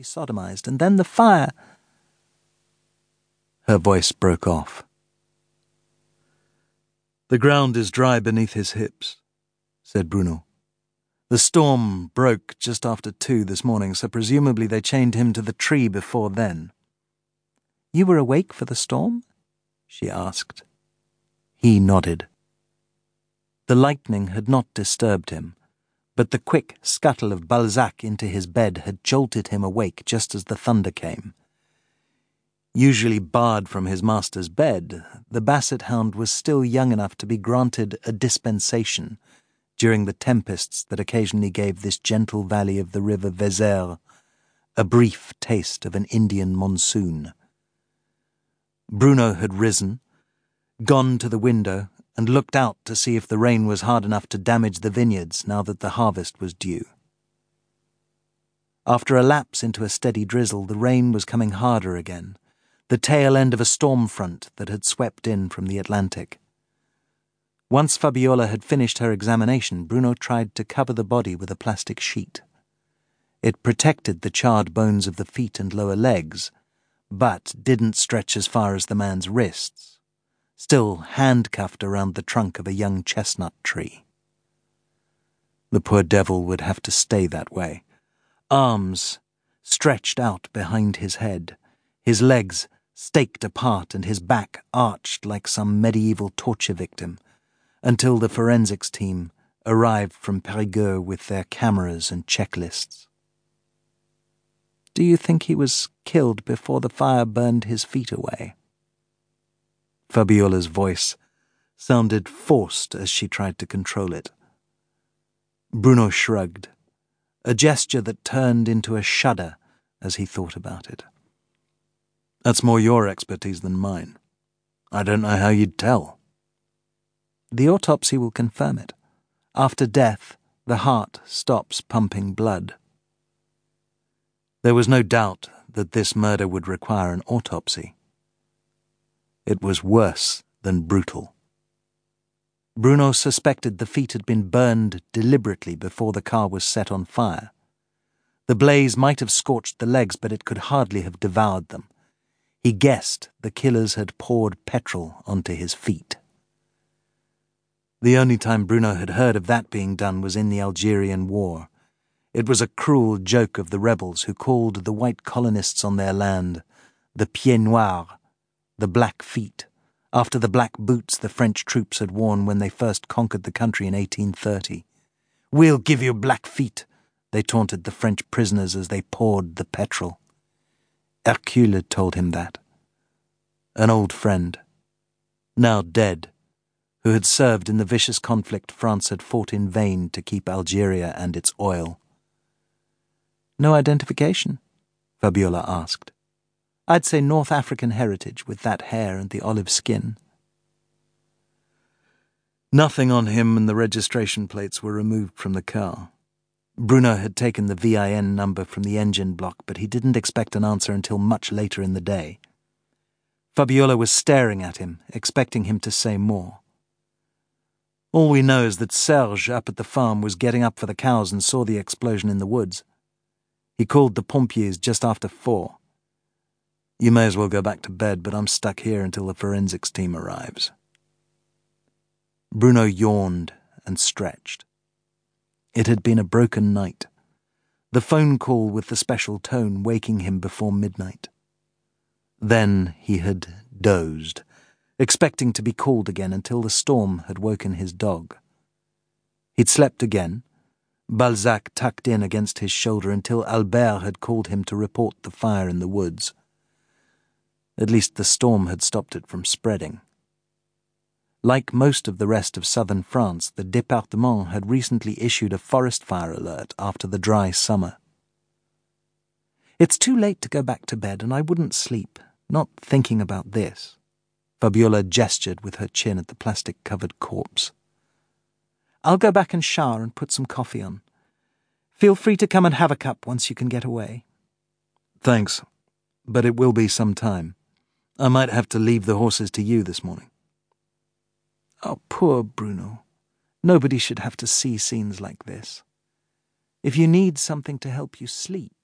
completely sodomized, and then the fire. Her voice broke off. The ground is dry beneath his hips, said Bruno. The storm broke just after 2 this morning, so presumably they chained him to the tree before then. You were awake for the storm? She asked. He nodded. The lightning had not disturbed him, but the quick scuttle of Balzac into his bed had jolted him awake just as the thunder came. Usually barred from his master's bed, the basset hound was still young enough to be granted a dispensation during the tempests that occasionally gave this gentle valley of the river Vézère a brief taste of an Indian monsoon. Bruno had risen, gone to the window, and looked out to see if the rain was hard enough to damage the vineyards now that the harvest was due. After a lapse into a steady drizzle, the rain was coming harder again, the tail end of a storm front that had swept in from the Atlantic. Once Fabiola had finished her examination, Bruno tried to cover the body with a plastic sheet. It protected the charred bones of the feet and lower legs, but didn't stretch as far as the man's wrists, still handcuffed around the trunk of a young chestnut tree. The poor devil would have to stay that way, arms stretched out behind his head, his legs staked apart and his back arched like some medieval torture victim, until the forensics team arrived from Perigueux with their cameras and checklists. Do you think he was killed before the fire burned his feet away? Fabiola's voice sounded forced as she tried to control it. Bruno shrugged, a gesture that turned into a shudder as he thought about it. That's more your expertise than mine. I don't know how you'd tell. The autopsy will confirm it. After death, the heart stops pumping blood. There was no doubt that this murder would require an autopsy. It was worse than brutal. Bruno suspected the feet had been burned deliberately before the car was set on fire. The blaze might have scorched the legs, but it could hardly have devoured them. He guessed the killers had poured petrol onto his feet. The only time Bruno had heard of that being done was in the Algerian War. It was a cruel joke of the rebels who called the white colonists on their land the Pieds Noirs, the Black Feet, after the black boots the French troops had worn when they first conquered the country in 1830. We'll give you black feet, they taunted the French prisoners as they poured the petrol. Hercule had told him that. An old friend, now dead, who had served in the vicious conflict France had fought in vain to keep Algeria and its oil. No identification? Fabiola asked. I'd say North African heritage with that hair and the olive skin. Nothing on him, and the registration plates were removed from the car. Bruno had taken the VIN number from the engine block, but he didn't expect an answer until much later in the day. Fabiola was staring at him, expecting him to say more. All we know is that Serge up at the farm was getting up for the cows and saw the explosion in the woods. He called the pompiers just after 4. You may as well go back to bed, but I'm stuck here until the forensics team arrives. Bruno yawned and stretched. It had been a broken night, the phone call with the special tone waking him before midnight. Then he had dozed, expecting to be called again until the storm had woken his dog. He'd slept again, Balzac tucked in against his shoulder until Albert had called him to report the fire in the woods. At least the storm had stopped it from spreading. Like most of the rest of southern France, the département had recently issued a forest fire alert after the dry summer. It's too late to go back to bed, and I wouldn't sleep, not thinking about this. Fabiola gestured with her chin at the plastic-covered corpse. I'll go back and shower and put some coffee on. Feel free to come and have a cup once you can get away. Thanks, but it will be some time. I might have to leave the horses to you this morning. Oh, poor Bruno. Nobody should have to see scenes like this. If you need something to help you sleep,